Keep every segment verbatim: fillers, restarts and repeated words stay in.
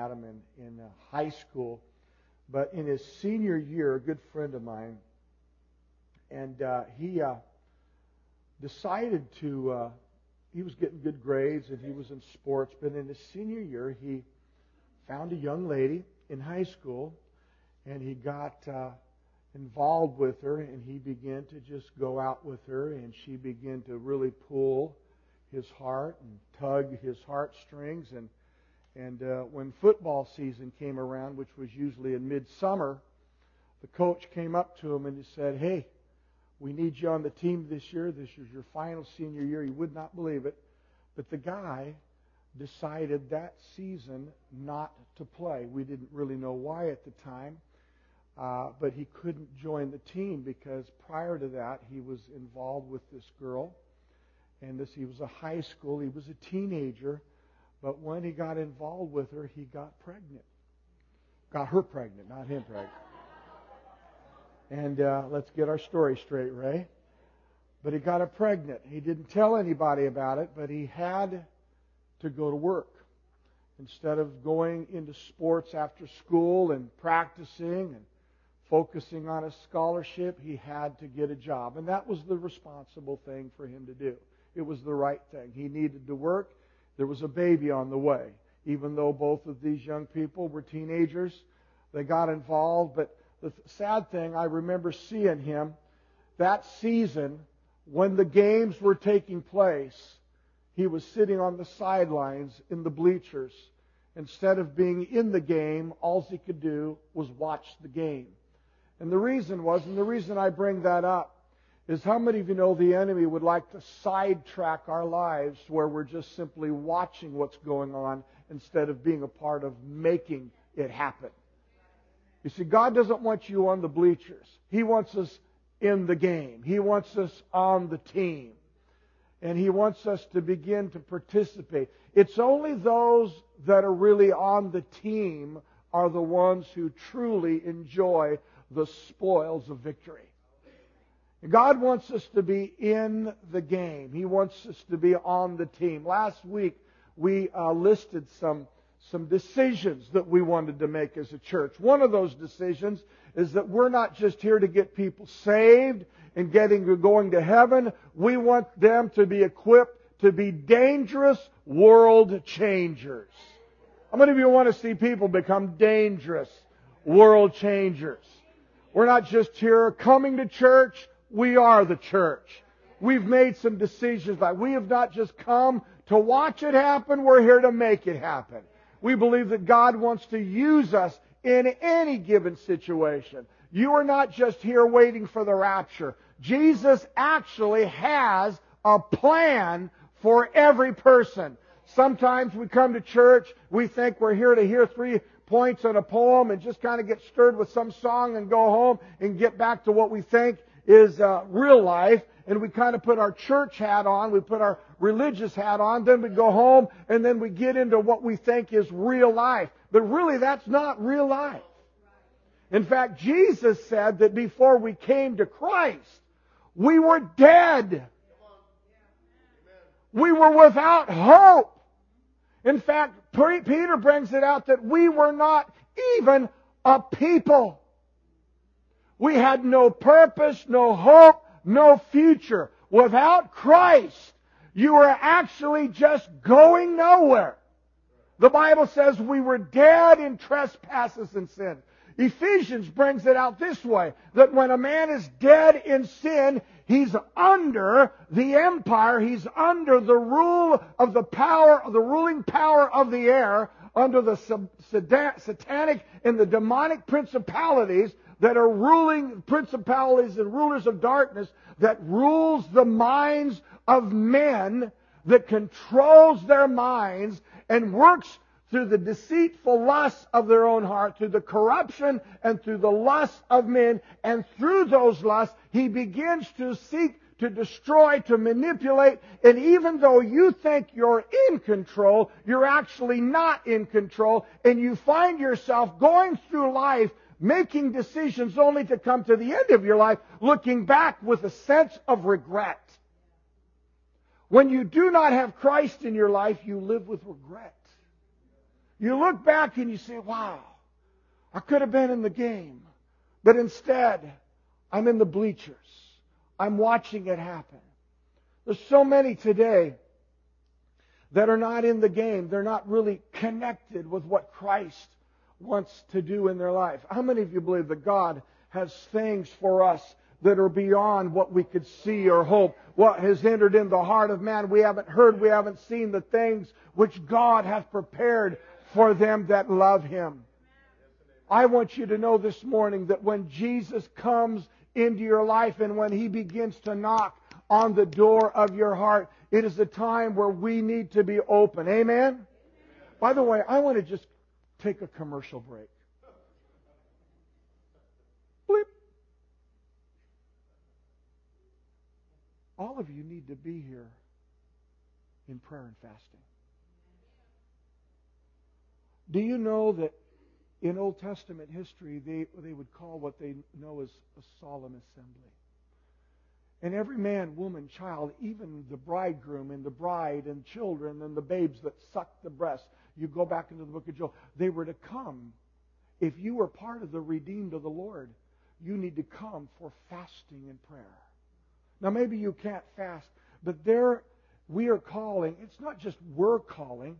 at him in, in high school. But in his senior year, a good friend of mine, and uh, he uh, decided to, uh, he was getting good grades and he was in sports, but in his senior year, he found a young lady in high school, and he got uh, involved with her, and he began to just go out with her, and she began to really pull his heart and tug his heartstrings. And and uh, when football season came around, which was usually in midsummer, the coach came up to him and he said, "Hey, we need you on the team this year. This is your final senior year." You would not believe it, but the guy decided that season not to play. We didn't really know why at the time, uh, but he couldn't join the team because prior to that he was involved with this girl, and this he was a high school, he was a teenager, but when he got involved with her, he got pregnant. Got her pregnant, not him pregnant. And uh, let's get our story straight, Ray. But he got her pregnant. He didn't tell anybody about it, but he had to go to work. Instead of going into sports after school and practicing and focusing on his scholarship, he had to get a job. And that was the responsible thing for him to do. It was the right thing. He needed to work. There was a baby on the way. Even though both of these young people were teenagers, they got involved. But the sad thing, I remember seeing him that season when the games were taking place. He was sitting on the sidelines in the bleachers. Instead of being in the game, all he could do was watch the game. And the reason was, and the reason I bring that up, is how many of you know the enemy would like to sidetrack our lives where we're just simply watching what's going on instead of being a part of making it happen? You see, God doesn't want you on the bleachers. He wants us in the game. He wants us on the team. And He wants us to begin to participate. It's only those that are really on the team are the ones who truly enjoy the spoils of victory. God wants us to be in the game. He wants us to be on the team. Last week, we uh, listed some, some decisions that we wanted to make as a church. One of those decisions is that we're not just here to get people saved and getting going to heaven. We want them to be equipped to be dangerous world changers. How many of you want to see people become dangerous world changers? We're not just here coming to church. We are the church. We've made some decisions. Like we have not just come to watch it happen. We're here to make it happen. We believe that God wants to use us in any given situation. You are not just here waiting for the rapture. Jesus actually has a plan for every person. Sometimes we come to church, we think we're here to hear three points on a poem and just kind of get stirred with some song and go home and get back to what we think is uh, real life. And we kind of put our church hat on, we put our religious hat on, then we go home and then we get into what we think is real life. But really, that's not real life. In fact, Jesus said that before we came to Christ, we were dead. We were without hope. In fact, Peter brings it out that we were not even a people. We had no purpose, no hope, no future. Without Christ, you were actually just going nowhere. The Bible says we were dead in trespasses and sin. Ephesians brings it out this way, that when a man is dead in sin, he's under the empire, he's under the rule of the power, the ruling power of the air, under the satanic and the demonic principalities that are ruling, principalities and rulers of darkness that rules the minds of men, that controls their minds and works through the deceitful lusts of their own heart, through the corruption and through the lusts of men. And through those lusts, he begins to seek to destroy, to manipulate. And even though you think you're in control, you're actually not in control. And you find yourself going through life, making decisions only to come to the end of your life, looking back with a sense of regret. When you do not have Christ in your life, you live with regret. You look back and you say, wow, I could have been in the game. But instead, I'm in the bleachers. I'm watching it happen. There's so many today that are not in the game. They're not really connected with what Christ wants to do in their life. How many of you believe that God has things for us that are beyond what we could see or hope? What has entered in the heart of man, we haven't heard, we haven't seen, the things which God hath prepared for them that love Him. I want you to know this morning that when Jesus comes into your life and when He begins to knock on the door of your heart, it is a time where we need to be open. Amen? Amen. By the way, I want to just take a commercial break. Bleep. All of you need to be here in prayer and fasting. Do you know that in Old Testament history, they, they would call what they know as a solemn assembly? And every man, woman, child, even the bridegroom and the bride and children and the babes that sucked the breast, you go back into the book of Joel, they were to come. If you were part of the redeemed of the Lord, you need to come for fasting and prayer. Now, maybe you can't fast, but there we are calling. It's not just we're calling.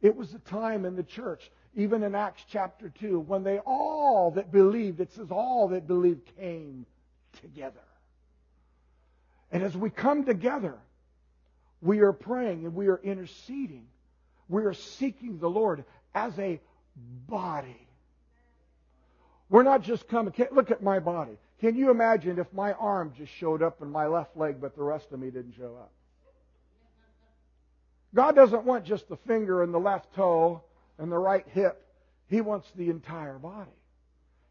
It was a time in the church, even in Acts chapter two, when they all that believed, it says all that believed came together. And as we come together, we are praying and we are interceding. We are seeking the Lord as a body. We're not just coming, look at my body. Can you imagine if my arm just showed up and my left leg, but the rest of me didn't show up? God doesn't want just the finger and the left toe and the right hip. He wants the entire body.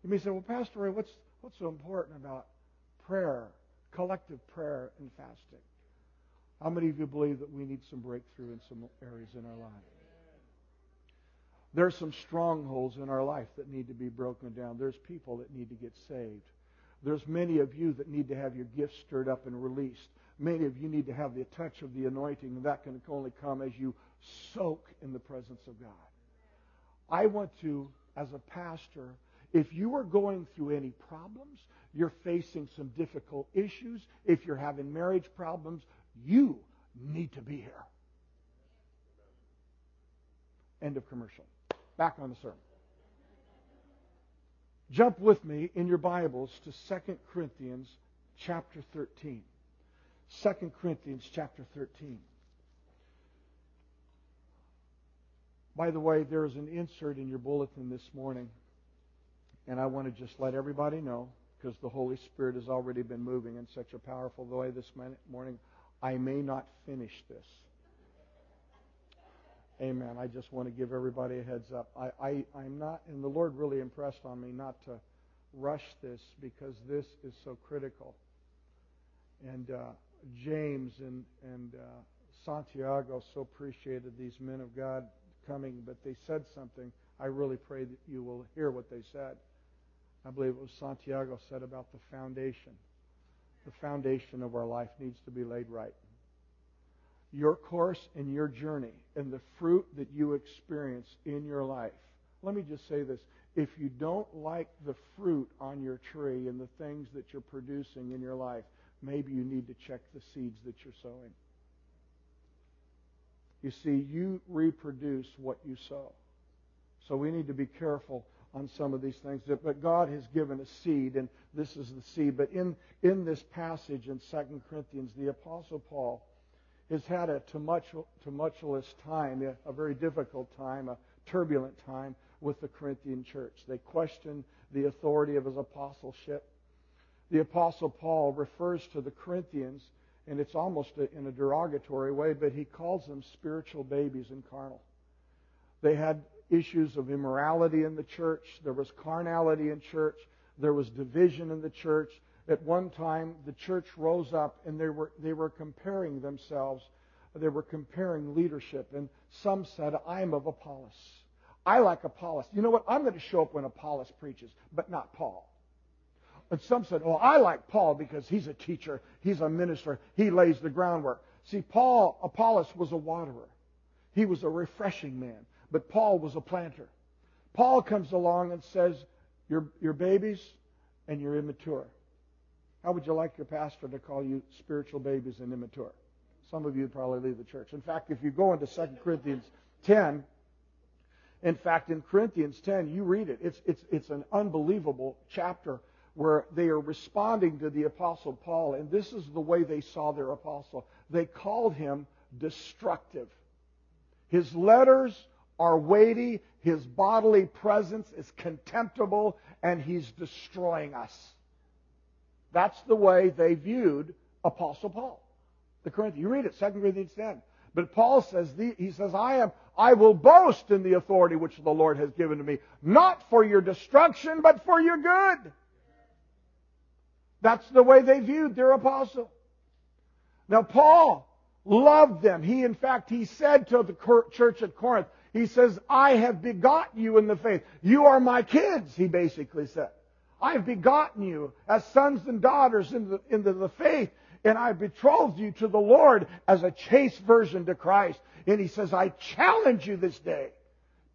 You may say, well, Pastor Ray, what's, what's so important about prayer? Collective prayer and fasting. How many of you believe that we need some breakthrough in some areas in our life? There's some strongholds in our life that need to be broken down. There's people that need to get saved. There's many of you that need to have your gifts stirred up and released. Many of you need to have the touch of the anointing, and that can only come as you soak in the presence of God. I want to, as a pastor, if you are going through any problems, you're facing some difficult issues, if you're having marriage problems, you need to be here. End of commercial. Back on the sermon. Jump with me in your Bibles to Second Corinthians chapter thirteen. Second Corinthians chapter thirteen. By the way, there is an insert in your bulletin this morning, and I want to just let everybody know, because the Holy Spirit has already been moving in such a powerful way this morning, I may not finish this. Amen. I just want to give everybody a heads up. I, I, I'm not, and the Lord really impressed on me not to rush this, because this is so critical. And uh, James and, and uh, Santiago so appreciated these men of God coming, but they said something. I really pray that you will hear what they said. I believe it was Santiago said about the foundation. The foundation of our life needs to be laid right. Your course and your journey and the fruit that you experience in your life. Let me just say this. If you don't like the fruit on your tree and the things that you're producing in your life, maybe you need to check the seeds that you're sowing. You see, you reproduce what you sow. So we need to be careful on some of these things. But God has given a seed, and this is the seed. But in, in this passage in Second Corinthians, the Apostle Paul has had a tumultu- tumultuous time, a, a very difficult time, a turbulent time with the Corinthian church. They question the authority of his apostleship. The Apostle Paul refers to the Corinthians, and it's almost a, in a derogatory way, but he calls them spiritual babies and carnal. They had issues of immorality in the church. There was carnality in church. There was division in the church. At one time, the church rose up, and they were they were comparing themselves. They were comparing leadership. And some said, I'm of Apollos. I like Apollos. You know what? I'm going to show up when Apollos preaches, but not Paul. And some said, well, I like Paul because he's a teacher. He's a minister. He lays the groundwork. See, Paul, Apollos was a waterer. He was a refreshing man. But Paul was a planter. Paul comes along and says, you're, you're babies and you're immature. How would you like your pastor to call you spiritual babies and immature? Some of you would probably leave the church. In fact, if you go into Second Corinthians ten, in fact, in Corinthians ten, you read it. It's, it's, it's an unbelievable chapter where they are responding to the Apostle Paul, and this is the way they saw their apostle. They called him destructive. His letters are weighty, his bodily presence is contemptible, and he's destroying us. That's the way they viewed Apostle Paul. The Corinthians, you read it, Second Corinthians ten. But Paul says, the, he says, I am, I will boast in the authority which the Lord has given to me, not for your destruction, but for your good. That's the way they viewed their apostle. Now, Paul loved them. He, in fact, he said to the church at Corinth, he says, I have begotten you in the faith. You are my kids, he basically said. I have begotten you as sons and daughters into the, into the faith, and I betrothed you to the Lord as a chaste virgin to Christ. And he says, I challenge you this day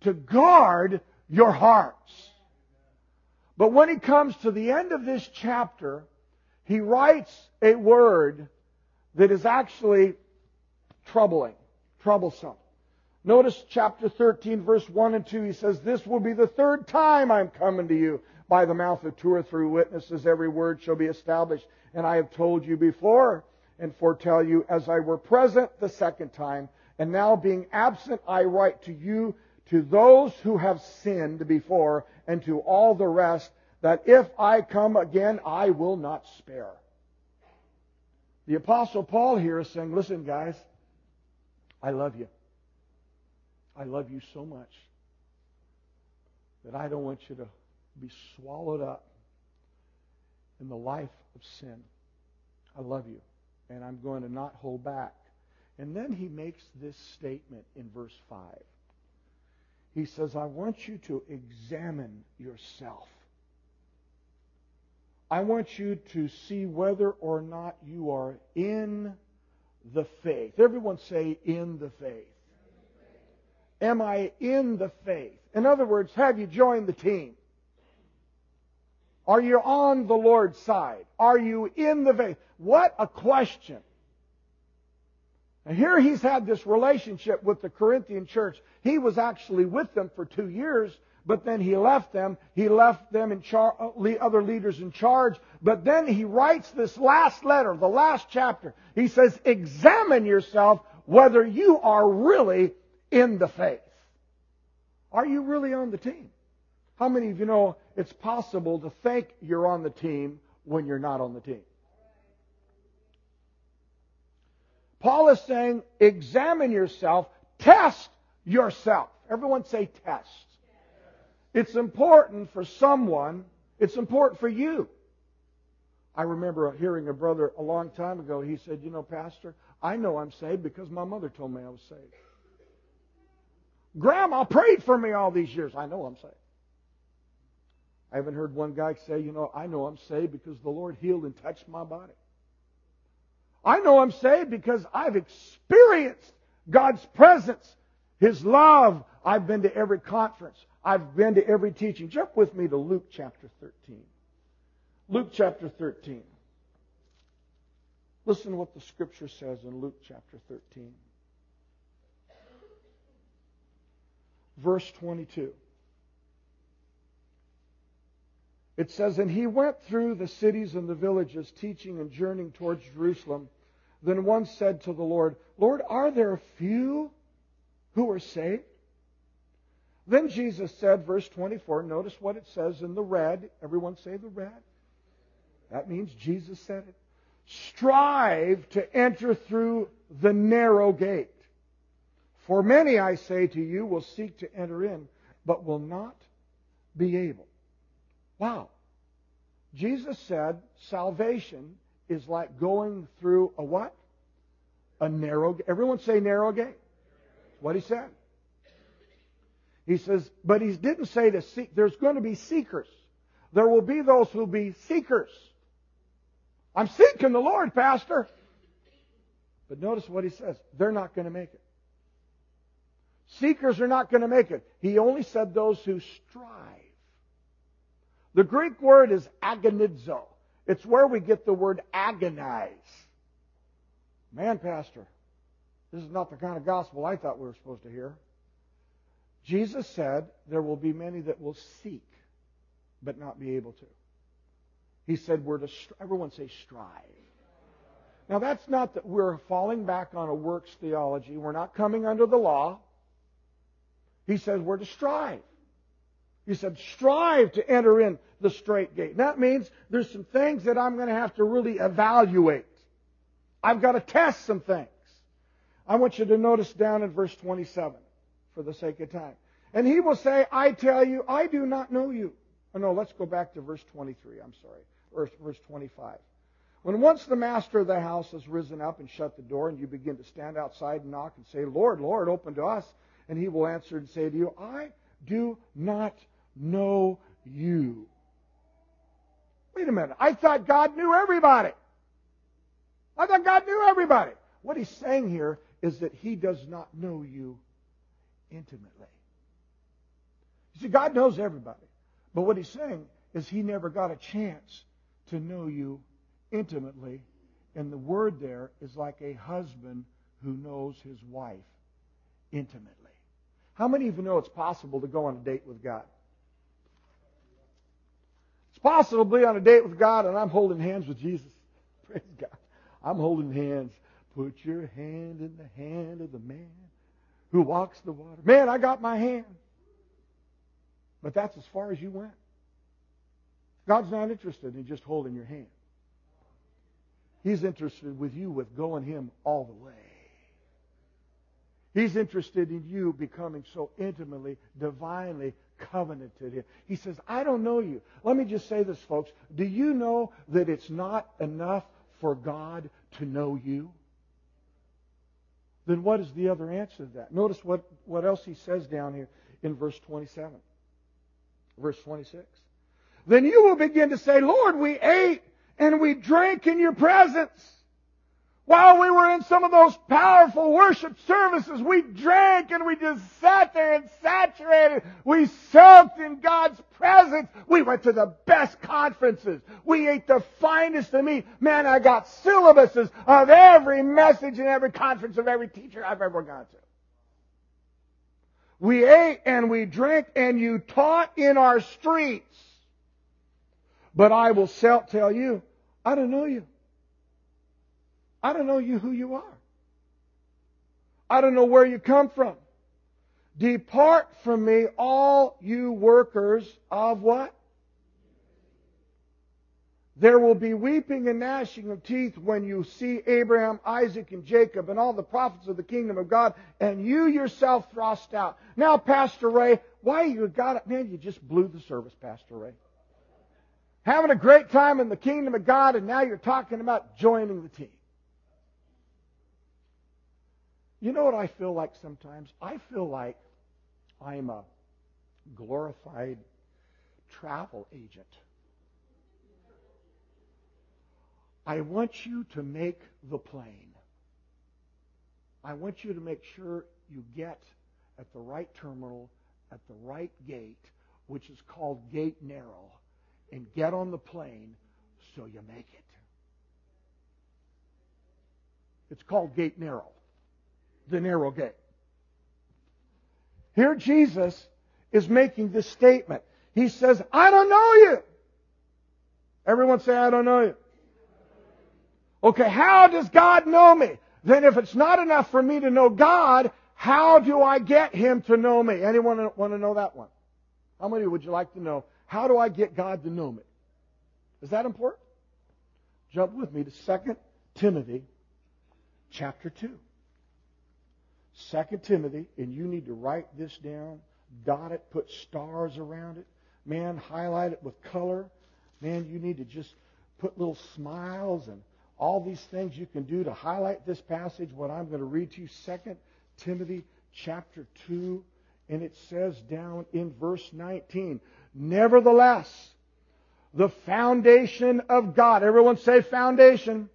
to guard your hearts. But when he comes to the end of this chapter, he writes a word that is actually troubling, troublesome. Notice chapter thirteen, verse one and two. He says, this will be the third time I'm coming to you. By the mouth of two or three witnesses, every word shall be established. And I have told you before and foretell you as I were present the second time. And now being absent, I write to you, to those who have sinned before, and to all the rest, that if I come again, I will not spare. The Apostle Paul here is saying, listen, guys, I love you. I love you so much that I don't want you to be swallowed up in the life of sin. I love you, and I'm going to not hold back. And then he makes this statement in verse five. He says, I want you to examine yourself. I want you to see whether or not you are in the faith. Everyone say, in the faith. Am I in the faith? In other words, have you joined the team? Are you on the Lord's side? Are you in the faith? What a question. And here he's had this relationship with the Corinthian church. He was actually with them for two years, but then he left them. He left them and char- other leaders in charge. But then he writes this last letter, the last chapter. He says, examine yourself whether you are really in the faith. Are you really on the team? How many of you know it's possible to think you're on the team when you're not on the team? Paul is saying, examine yourself, test yourself. Everyone say test. It's important for someone, it's important for you. I remember hearing a brother a long time ago, he said, you know, Pastor, I know I'm saved because my mother told me I was saved. Grandma prayed for me all these years. I know I'm saved. I haven't heard one guy say, you know, I know I'm saved because the Lord healed and touched my body. I know I'm saved because I've experienced God's presence, His love. I've been to every conference. I've been to every teaching. Jump with me to Luke chapter thirteen. Luke chapter thirteen. Listen to what the Scripture says in Luke chapter thirteen. Verse twenty-two. It says, and he went through the cities and the villages, teaching and journeying towards Jerusalem. Then one said to the Lord, Lord, are there few who are saved? Then Jesus said, verse twenty-four, notice what it says in the red. Everyone say the red. That means Jesus said it. Strive to enter through the narrow gate. For many, I say to you, will seek to enter in, but will not be able. Wow. Jesus said salvation is like going through a what? A narrow gate. Everyone say narrow gate. That's what he said. He says, but he didn't say to seek. There's going to be seekers. There will be those who will be seekers. I'm seeking the Lord, Pastor. But notice what he says. They're not going to make it. Seekers are not going to make it. He only said those who strive. The Greek word is agonizo. It's where we get the word agonize. Man, Pastor, this is not the kind of gospel I thought we were supposed to hear. Jesus said there will be many that will seek but not be able to. He said we're to, stri- everyone say strive. Now that's not that we're falling back on a works theology. We're not coming under the law. He says we're to strive. He said strive to enter in the straight gate. And that means there's some things that I'm going to have to really evaluate. I've got to test some things. I want you to notice down in verse twenty-seven for the sake of time. And he will say, I tell you, I do not know you. Oh, no, let's go back to verse twenty-three. I'm sorry. Verse, verse twenty-five. When once the master of the house has risen up and shut the door, and you begin to stand outside and knock and say, Lord, Lord, open to us. And he will answer and say to you, I do not know you. Wait a minute. I thought God knew everybody. I thought God knew everybody. What he's saying here is that he does not know you intimately. You see, God knows everybody. But what he's saying is he never got a chance to know you intimately. And the word there is like a husband who knows his wife intimately. How many of you know it's possible to go on a date with God? It's possible to be on a date with God, and I'm holding hands with Jesus. Praise God. I'm holding hands. Put your hand in the hand of the man who walks the water. Man, I got my hand. But that's as far as you went. God's not interested in just holding your hand. He's interested with you with going him all the way. He's interested in you becoming so intimately, divinely covenanted. He says, I don't know you. Let me just say this, folks. Do you know that it's not enough for God to know you? Then what is the other answer to that? Notice what, what else he says down here in verse twenty-seven. Verse twenty-six. Then you will begin to say, Lord, we ate and we drank in your presence. While we were in some of those powerful worship services, we drank and we just sat there and saturated. We soaked in God's presence. We went to the best conferences. We ate the finest of meat. Man, I got syllabuses of every message and every conference of every teacher I've ever gone to. We ate and we drank and you taught in our streets. But I will tell you, I don't know you. I don't know you who you are. I don't know where you come from. Depart from me, all you workers of what? There will be weeping and gnashing of teeth when you see Abraham, Isaac, and Jacob and all the prophets of the kingdom of God, and you yourself thrust out. Now, Pastor Ray, why you got it? Man, you just blew the service, Pastor Ray. Having a great time in the kingdom of God, and now you're talking about joining the team. You know what I feel like sometimes? I feel like I'm a glorified travel agent. I want you to make the plane. I want you to make sure you get at the right terminal, at the right gate, which is called Gate Narrow, and get on the plane so you make it. It's called Gate Narrow, the narrow gate. Here Jesus is making this statement. He says, I don't know you. Everyone say, I don't know you. Okay, how does God know me? Then if it's not enough for me to know God, how do I get him to know me? Anyone want to know that one? How many would you like to know? How do I get God to know me? Is that important? Jump with me to Second Timothy chapter two. Second Timothy, and you need to write this down, dot it, put stars around it. Man, highlight it with color. Man, you need to just put little smiles and all these things you can do to highlight this passage, what I'm going to read to you, Second Timothy chapter two, and it says down in verse nineteen, nevertheless, the foundation of God, everyone say foundation.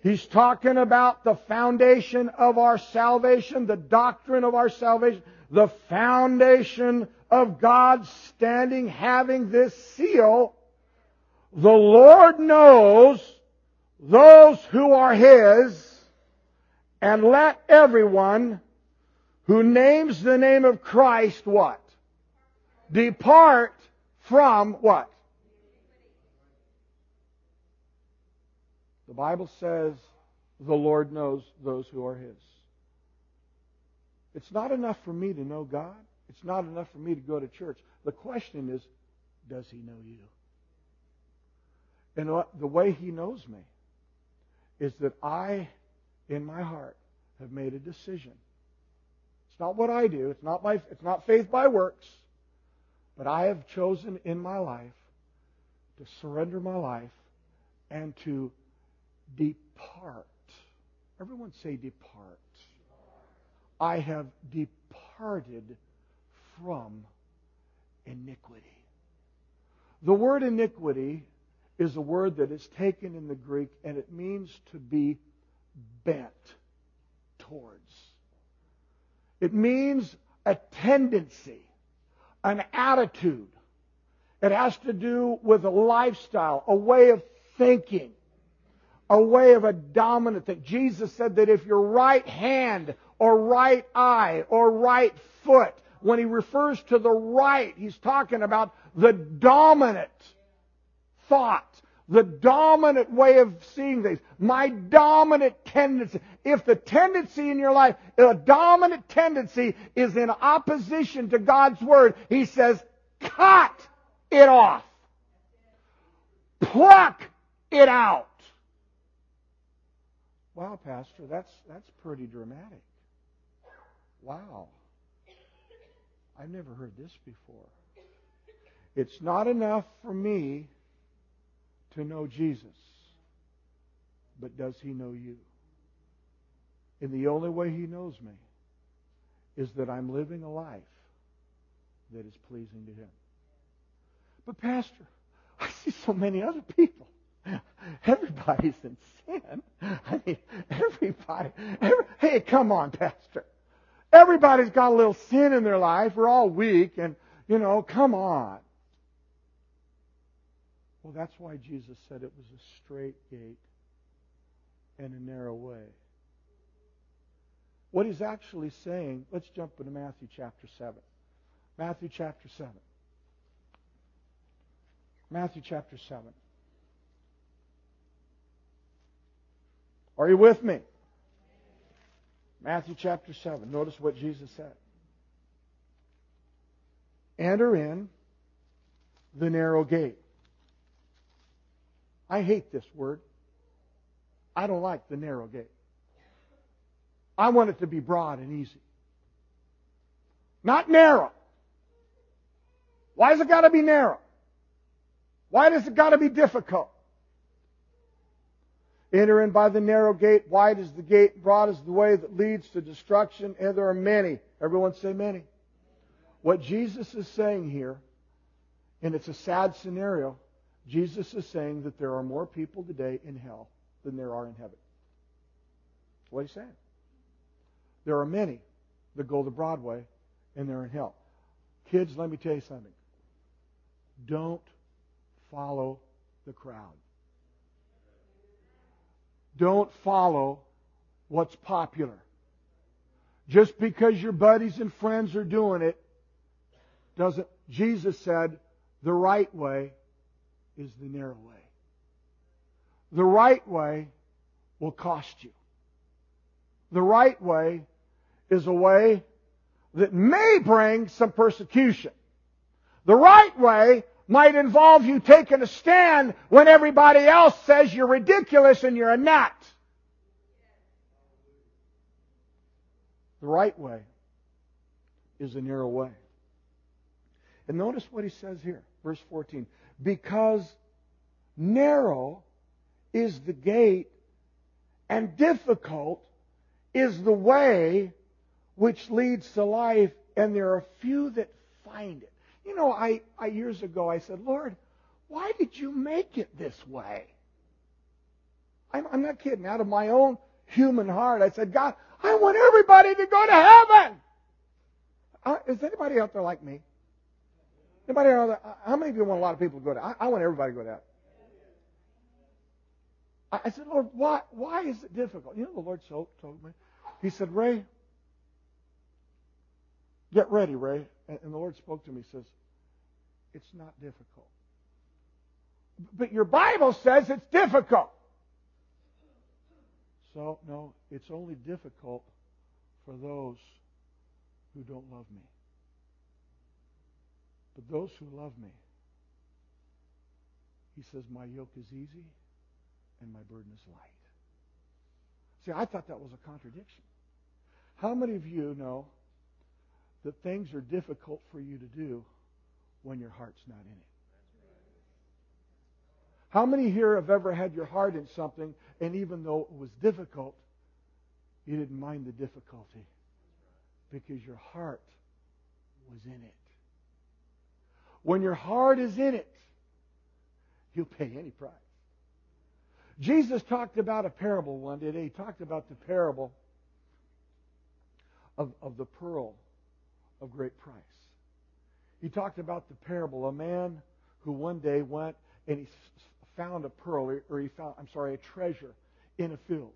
He's talking about the foundation of our salvation, the doctrine of our salvation. the foundation of God standing, having this seal, the Lord knows those who are His, and let everyone who names the name of Christ what? Depart from what? The Bible says the Lord knows those who are His. It's not enough for me to know God. It's not enough for me to go to church. The question is, does He know you? And the way He knows me is that I, in my heart, have made a decision. It's not what I do. It's not my, it's not faith by works. But I have chosen in my life to surrender my life and to depart. Everyone say depart. I have departed from iniquity. The word iniquity is a word that is taken in the Greek, and it means to be bent towards. It means a tendency, an attitude. It has to do with a lifestyle, a way of thinking, a way of a dominant thing. Jesus said that if your right hand or right eye or right foot, when He refers to the right, He's talking about the dominant thought, the dominant way of seeing things, my dominant tendency. If the tendency in your life, a dominant tendency, is in opposition to God's Word, He says, cut it off. Pluck it out. Wow, Pastor, that's, that's pretty dramatic. Wow. I've never heard this before. It's not enough for me to know Jesus, but does He know you? And the only way He knows me is that I'm living a life that is pleasing to Him. But Pastor, I see so many other people. Everybody's in sin. I mean, everybody. Every, hey, come on, Pastor. Everybody's got a little sin in their life. We're all weak, and, you know, come on. Well, that's why Jesus said it was a straight gate and a narrow way. What He's actually saying, let's jump into Matthew chapter seven. Matthew chapter seven. Matthew chapter seven. Are you with me? Matthew chapter seven. Notice what Jesus said. Enter in the narrow gate. I hate this word. I don't like the narrow gate. I want it to be broad and easy. Not narrow. Why has it got to be narrow? Why does it got to be difficult? Enter in by the narrow gate. Wide is the gate, broad is the way that leads to destruction, and there are many. Everyone say many. What Jesus is saying here, and it's a sad scenario, Jesus is saying that there are more people today in hell than there are in heaven. That's what He's saying. There are many that go the broad way, and they're in hell. Kids, let me tell you something. Don't follow the crowd. Don't follow what's popular. Just because your buddies and friends are doing it doesn't. Jesus said the right way is the narrow way. The right way will cost you. The right way is a way that may bring some persecution. The right way might involve you taking a stand when everybody else says you're ridiculous and you're a nut. The right way is the narrow way. And notice what He says here, verse fourteen. Because narrow is the gate and difficult is the way which leads to life, and there are few that find it. You know, I, I years ago I said, Lord, why did you make it this way? I'm, I'm not kidding. Out of my own human heart, I said, God, I want everybody to go to heaven. I, is anybody out there like me? Anybody out there? How many of you want a lot of people to go to? I, I want everybody to go to. I, I said, Lord, why? Why is it difficult? You know, the Lord so told me. He said, Ray, get ready, Ray. And, and the Lord spoke to me. He says, it's not difficult. But your Bible says it's difficult. So, no, it's only difficult for those who don't love me. But those who love me, he says, my yoke is easy and my burden is light. See, I thought that was a contradiction. How many of you know that things are difficult for you to do when your heart's not in it? How many here have ever had your heart in something, and even though it was difficult, you didn't mind the difficulty because your heart was in it? When your heart is in it, you'll pay any price. Jesus talked about a parable one day. He talked about the parable of, of the pearl of great price. He talked about the parable of a man who one day went and he found a pearl, or he found, I'm sorry, a treasure in a field.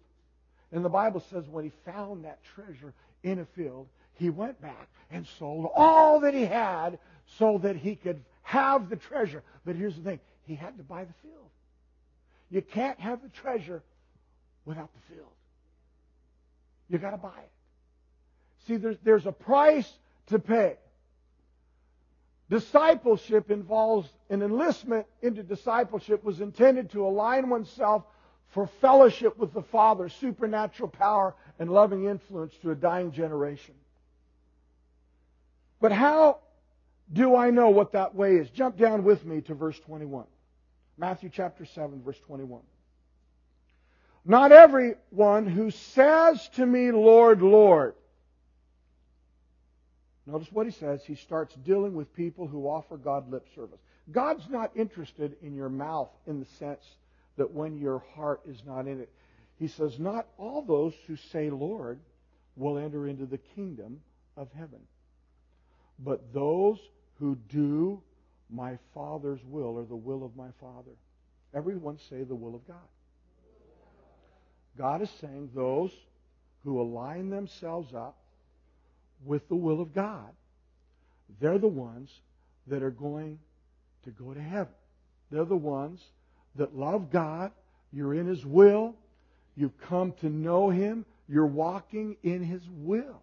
And the Bible says when he found that treasure in a field, he went back and sold all that he had so that he could have the treasure. But here's the thing, he had to buy the field. You can't have the treasure without the field. You've got to buy it. See, there's, there's a price to pay. Discipleship involves an enlistment into discipleship was intended to align oneself for fellowship with the Father, supernatural power, and loving influence to a dying generation. But how do I know what that way is? Jump down with me to verse twenty-one. Matthew chapter seven, verse twenty-one. Not everyone who says to me, Lord, Lord. Notice what he says. He starts dealing with people who offer God lip service. God's not interested in your mouth in the sense that when your heart is not in it. He says, not all those who say Lord will enter into the kingdom of heaven, but those who do my Father's will, or the will of my Father. Everyone say the will of God. God is saying those who align themselves up with the will of God, they're the ones that are going to go to heaven. They're the ones that love God. You're in His will. You've come to know Him. You're walking in His will.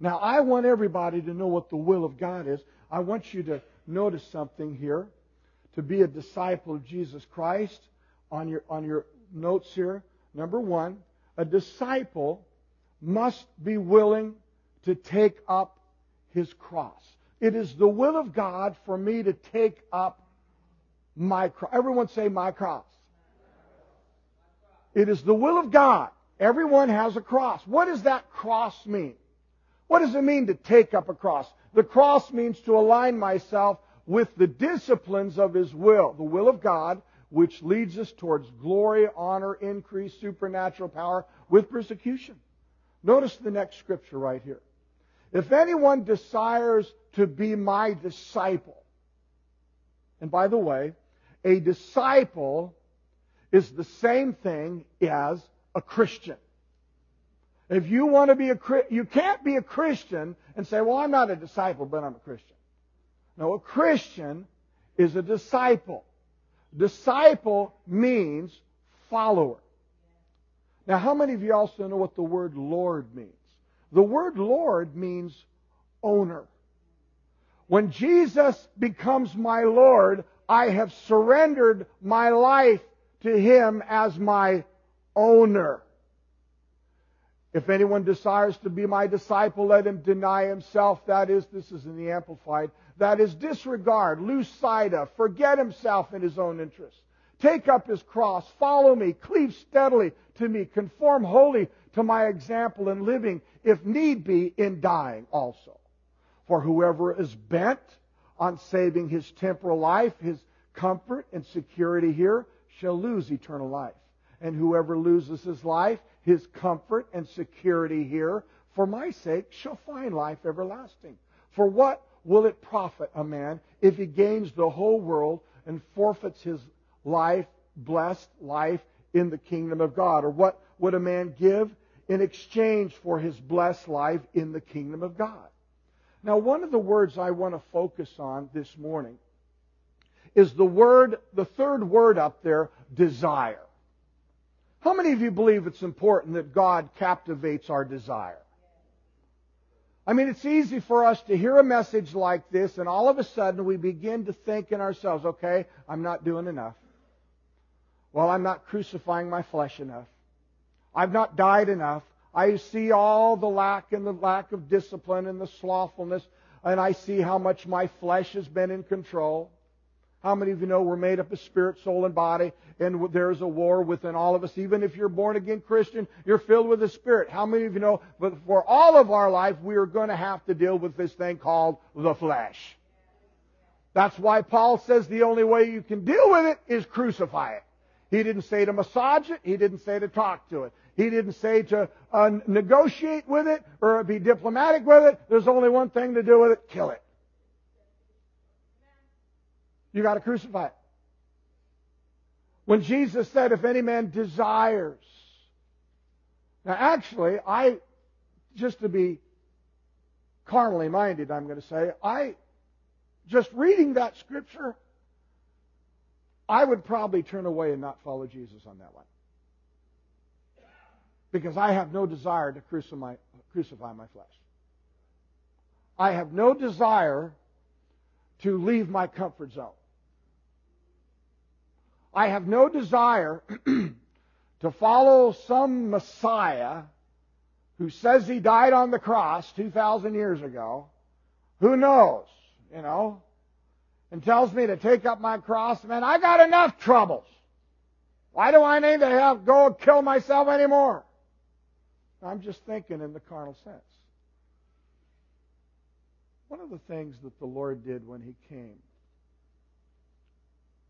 Now, I want everybody to know what the will of God is. I want you to notice something here. To be a disciple of Jesus Christ, on your, on your notes here, number one, a disciple must be willing to take up his cross. It is the will of God for me to take up my cross. Everyone say my cross. It is the will of God. Everyone has a cross. What does that cross mean? What does it mean to take up a cross? The cross means to align myself with the disciplines of His will, the will of God, which leads us towards glory, honor, increase, supernatural power with persecution. Notice the next scripture right here. If anyone desires to be my disciple, and by the way, a disciple is the same thing as a Christian. If you want to be a you can't be a Christian and say, well, I'm not a disciple, but I'm a Christian. No, a Christian is a disciple. Disciple means follower. Now, how many of you also know what the word Lord means? The word Lord means owner. When Jesus becomes my Lord, I have surrendered my life to Him as my owner. If anyone desires to be my disciple, let him deny himself. That is, this is in the Amplified, that is disregard, lose sight of, forget himself in his own interests. Take up his cross, follow me, cleave steadily to me, conform wholly to my example in living, if need be, in dying also. For whoever is bent on saving his temporal life, his comfort and security here, shall lose eternal life. And whoever loses his life, his comfort and security here, for my sake shall find life everlasting. For what will it profit a man if he gains the whole world and forfeits his life, blessed life, in the kingdom of God? Or what would a man give in exchange for his blessed life in the kingdom of God? Now, one of the words I want to focus on this morning is the word, the third word up there, desire. How many of you believe it's important that God captivates our desire? I mean, it's easy for us to hear a message like this, and all of a sudden we begin to think in ourselves, okay, I'm not doing enough. Well, I'm not crucifying my flesh enough. I've not died enough. I see all the lack and the lack of discipline and the slothfulness, and I see how much my flesh has been in control. How many of you know we're made up of spirit, soul, and body, and there's a war within all of us. Even if you're born-again Christian, you're filled with the Spirit. How many of you know, but for all of our life, we are going to have to deal with this thing called the flesh. That's why Paul says the only way you can deal with it is crucify it. He didn't say to massage it. He didn't say to talk to it. He didn't say to uh, negotiate with it or be diplomatic with it. There's only one thing to do with it, kill it. You got to crucify it. When Jesus said, if any man desires. Now, actually, I, just to be carnally minded, I'm going to say, I, just reading that scripture, I would probably turn away and not follow Jesus on that one. Because I have no desire to crucify, crucify my flesh. I have no desire to leave my comfort zone. I have no desire to follow some Messiah who says he died on the cross two thousand years ago. Who knows, you know, and tells me to take up my cross. Man, I got enough troubles. Why do I need to have go and kill myself anymore? I'm just thinking in the carnal sense. One of the things that the Lord did when He came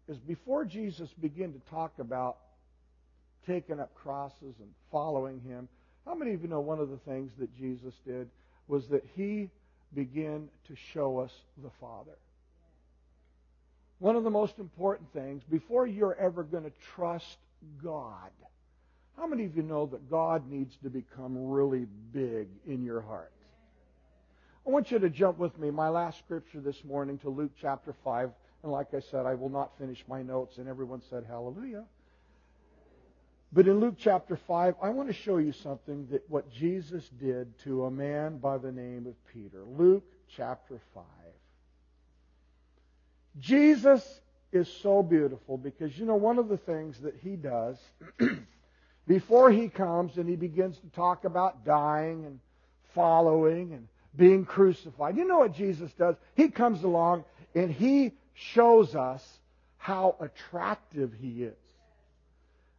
is before Jesus began to talk about taking up crosses and following Him, how many of you know one of the things that Jesus did was that He began to show us the Father? One of the most important things, before you're ever going to trust God, how many of you know that God needs to become really big in your heart? I want you to jump with me, my last scripture this morning, to Luke chapter five. And like I said, I will not finish my notes, and everyone said hallelujah. But in Luke chapter five, I want to show you something that what Jesus did to a man by the name of Peter. Luke chapter five. Jesus is so beautiful because, you know, one of the things that He does before He comes and He begins to talk about dying and following and being crucified. You know what Jesus does? He comes along and He shows us how attractive He is.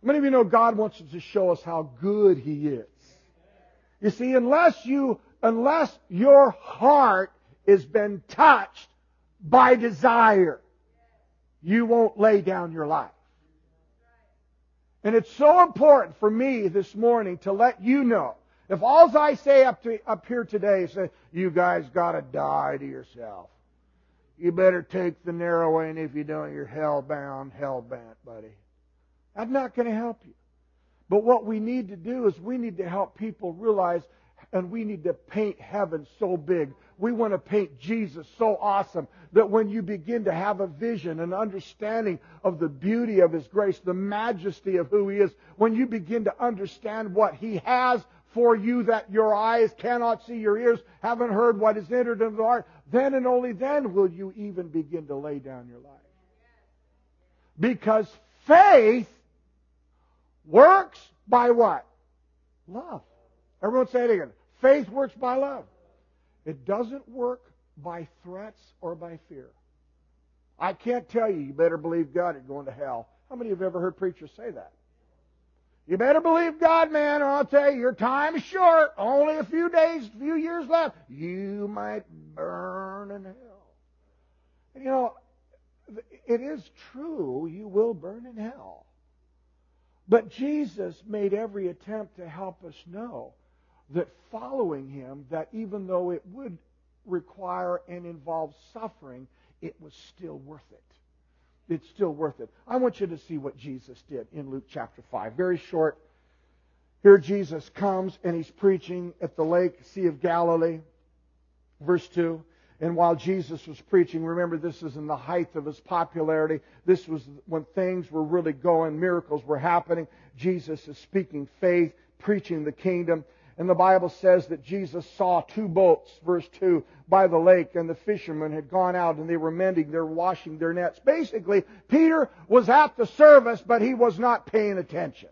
Many of you know God wants to show us how good He is. You see, unless you, unless your heart has been touched by desire, you won't lay down your life. And it's so important for me this morning to let you know. If all I say up, to, up here today is that you guys got to die to yourself, you better take the narrow way, and if you don't, you're hell-bound, hell-bent, buddy. I'm not going to help you. But what we need to do is we need to help people realize, and we need to paint heaven so big. We want to paint Jesus so awesome that when you begin to have a vision, an understanding of the beauty of His grace, the majesty of who He is, when you begin to understand what He has for you that your eyes cannot see, your ears haven't heard what is entered into the heart, then and only then will you even begin to lay down your life. Because faith works by what? Love. Everyone say it again. Faith works by love. It doesn't work by threats or by fear. I can't tell you, you better believe God or you're going to hell. How many of you have ever heard preachers say that? You better believe God, man, or I'll tell you, your time is short. Only a few days, a few years left. You might burn in hell. And you know, it is true, you will burn in hell. But Jesus made every attempt to help us know that following him, that even though it would require and involve suffering, it was still worth it. It's still worth it. I want you to see what Jesus did in Luke chapter five. Very short. Here Jesus comes and he's preaching at the lake, Sea of Galilee. Verse two. And while Jesus was preaching, remember this is in the height of his popularity. This was when things were really going, miracles were happening. Jesus is speaking faith, preaching the kingdom. And the Bible says that Jesus saw two boats, verse two, by the lake, and the fishermen had gone out and they were mending, they were washing their nets. Basically, Peter was at the service, but he was not paying attention.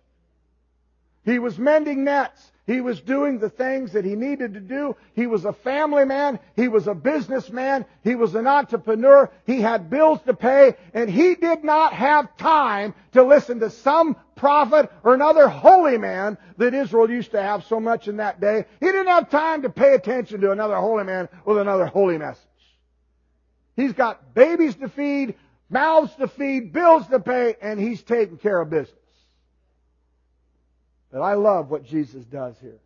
He was mending nets. He was doing the things that he needed to do. He was a family man. He was a businessman. He was an entrepreneur. He had bills to pay. And he did not have time to listen to some prophet or another holy man that Israel used to have so much in that day. He didn't have time to pay attention to another holy man with another holy message. He's got babies to feed, mouths to feed, bills to pay, and he's taking care of business. But I love what Jesus does here.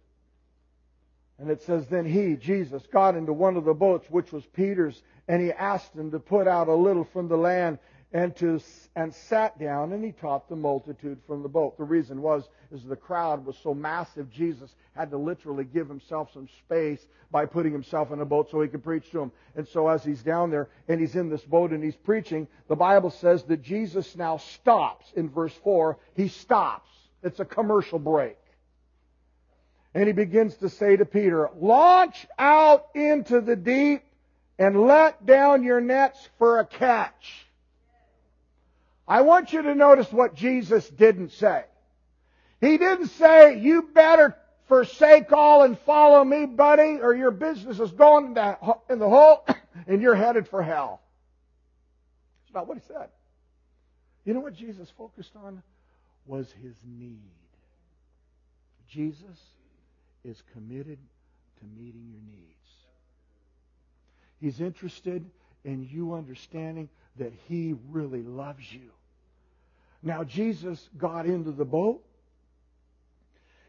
And it says, then he, Jesus, got into one of the boats, which was Peter's, and he asked him to put out a little from the land and to and sat down, and he taught the multitude from the boat. The reason was is the crowd was so massive, Jesus had to literally give himself some space by putting himself in a boat so he could preach to them. And so as he's down there and he's in this boat and he's preaching, the Bible says that Jesus now stops. In verse four, he stops. It's a commercial break. And he begins to say to Peter, launch out into the deep and let down your nets for a catch. I want you to notice what Jesus didn't say. He didn't say, you better forsake all and follow me, buddy, or your business is going in the hole and you're headed for hell. That's not what he said. You know what Jesus focused on? Was his need. Jesus is committed to meeting your needs. He's interested in you understanding that he really loves you. Now Jesus got into the boat,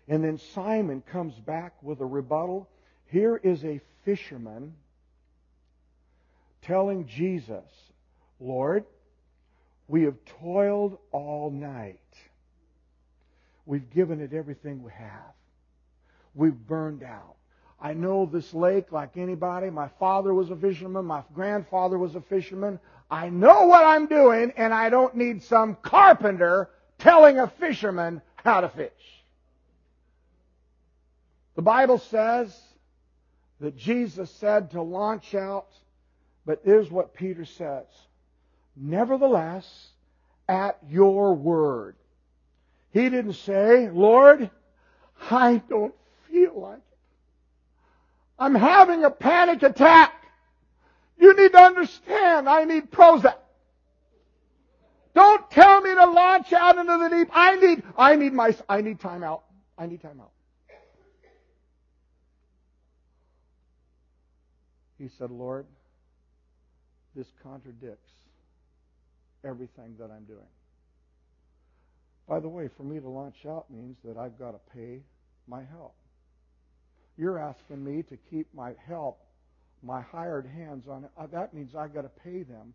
and then Simon comes back with a rebuttal. Here is a fisherman telling Jesus, Lord, we have toiled all night. We've given it everything we have. We've burned out. I know this lake like anybody. My father was a fisherman. My grandfather was a fisherman. I know what I'm doing, and I don't need some carpenter telling a fisherman how to fish. The Bible says that Jesus said to launch out, but here's what Peter says. Nevertheless, at your word. He didn't say, Lord, I don't feel like it. I'm having a panic attack. You need to understand, I need Prozac. Don't tell me to launch out into the deep. I need, I need my, I need time out. I need time out. He said, Lord, this contradicts everything that I'm doing. By the way, for me to launch out means that I've got to pay my help. You're asking me to keep my help, my hired hands on it. That means I've got to pay them.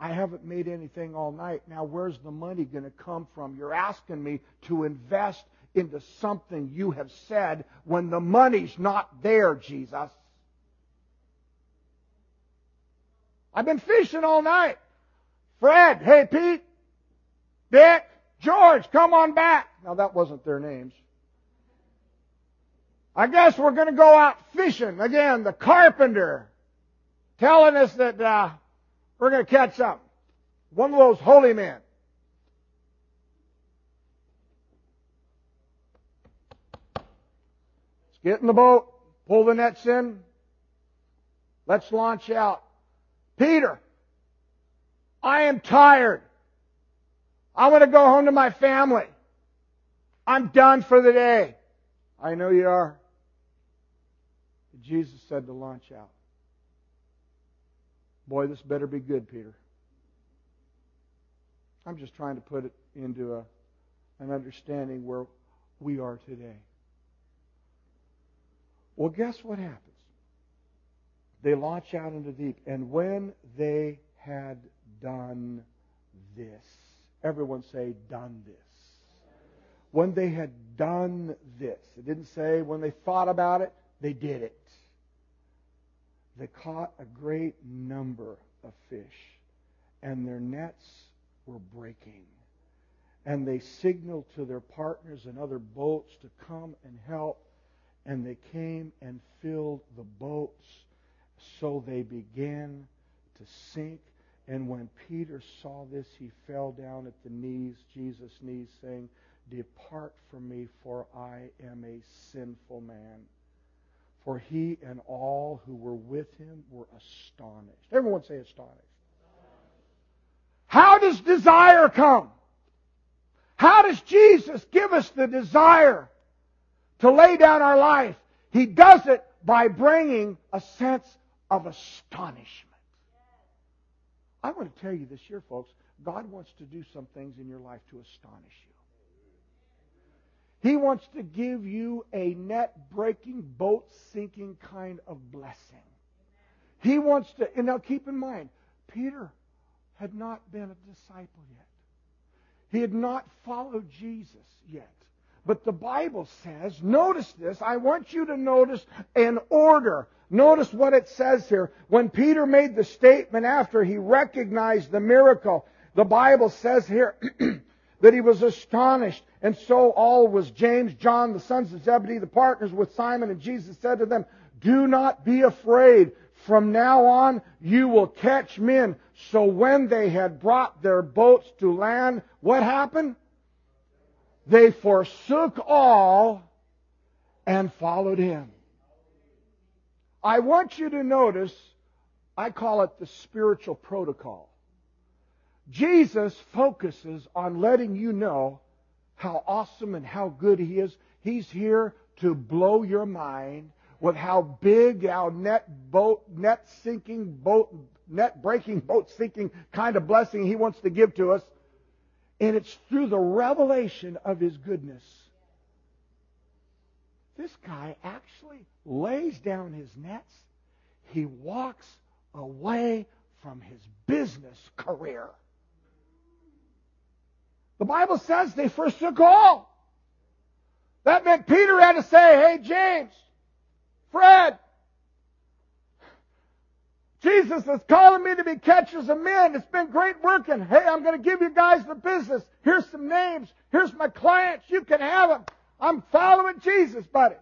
I haven't made anything all night. Now, where's the money going to come from? You're asking me to invest into something you have said when the money's not there, Jesus. I've been fishing all night. Fred, hey, Pete, Dick, George, come on back. Now, that wasn't their names. I guess we're going to go out fishing. Again, the carpenter telling us that uh, we're going to catch something. One of those holy men. Let's get in the boat, pull the nets in. Let's launch out. Peter, I am tired. I want to go home to my family. I'm done for the day. I know you are. But Jesus said to launch out. Boy, this better be good, Peter. I'm just trying to put it into a, an understanding where we are today. Well, guess what happens? They launch out into deep. And when they had done this, everyone say, done this. When they had done this, it didn't say when they thought about it, they did it. They caught a great number of fish, and their nets were breaking. And they signaled to their partners and other boats to come and help, and they came and filled the boats, so they began to sink. And when Peter saw this, he fell down at the knees, Jesus' knees, saying, "Depart from me, for I am a sinful man." For he and all who were with him were astonished. Everyone say astonished. How does desire come? How does Jesus give us the desire to lay down our life? He does it by bringing a sense of astonishment. I want to tell you this year, folks, God wants to do some things in your life to astonish you. He wants to give you a net-breaking, boat-sinking kind of blessing. He wants to, and now keep in mind, Peter had not been a disciple yet. He had not followed Jesus yet. But the Bible says, notice this, I want you to notice an order. Notice what it says here. When Peter made the statement after he recognized the miracle, the Bible says here that he was astonished. And so all was James, John, the sons of Zebedee, the partners with Simon. And Jesus said to them, "Do not be afraid. From now on you will catch men." So when they had brought their boats to land, what happened? They forsook all and followed him. I want you to notice, I call it the spiritual protocol. Jesus focuses on letting you know how awesome and how good He is. He's here to blow your mind with how big, how net boat, net sinking boat, net breaking boat sinking kind of blessing He wants to give to us. And it's through the revelation of His goodness. This guy actually lays down his nets. He walks away from his business career. The Bible says they forsook all. That meant Peter had to say, "Hey, James, Fred, Jesus is calling me to be catchers of men. It's been great working. Hey, I'm going to give you guys the business. Here's some names. Here's my clients. You can have them. I'm following Jesus, buddy."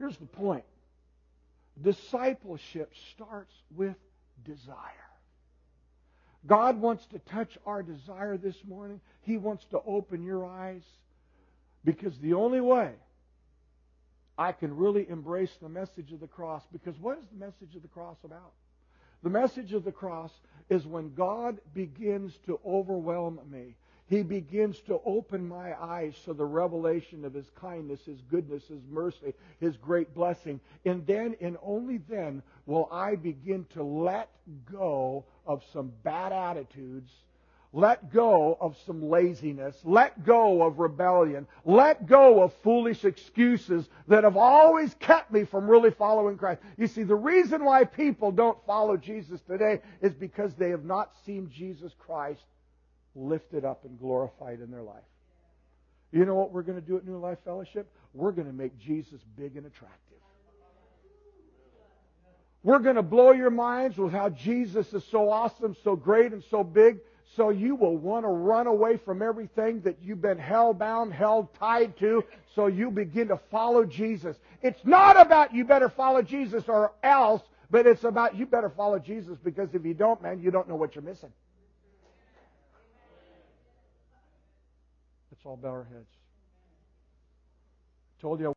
Here's the point. Discipleship starts with desire. God wants to touch our desire this morning. He wants to open your eyes, because the only way I can really embrace the message of the cross, because what is the message of the cross about? The message of the cross is when God begins to overwhelm me. He begins to open my eyes to the revelation of His kindness, His goodness, His mercy, His great blessing. And then, and only then, will I begin to let go of some bad attitudes, let go of some laziness, let go of rebellion, let go of foolish excuses that have always kept me from really following Christ. You see, the reason why people don't follow Jesus today is because they have not seen Jesus Christ lifted up and glorified in their life. You know what we're going to do at New Life Fellowship? We're going to make Jesus big and attractive. We're going to blow your minds with how Jesus is so awesome, so great, and so big, so you will want to run away from everything that you've been hell-bound, held-tied to, so you begin to follow Jesus. It's not about you better follow Jesus or else, but it's about you better follow Jesus, because if you don't, man, you don't know what you're missing. Let's all bow our heads. I told you I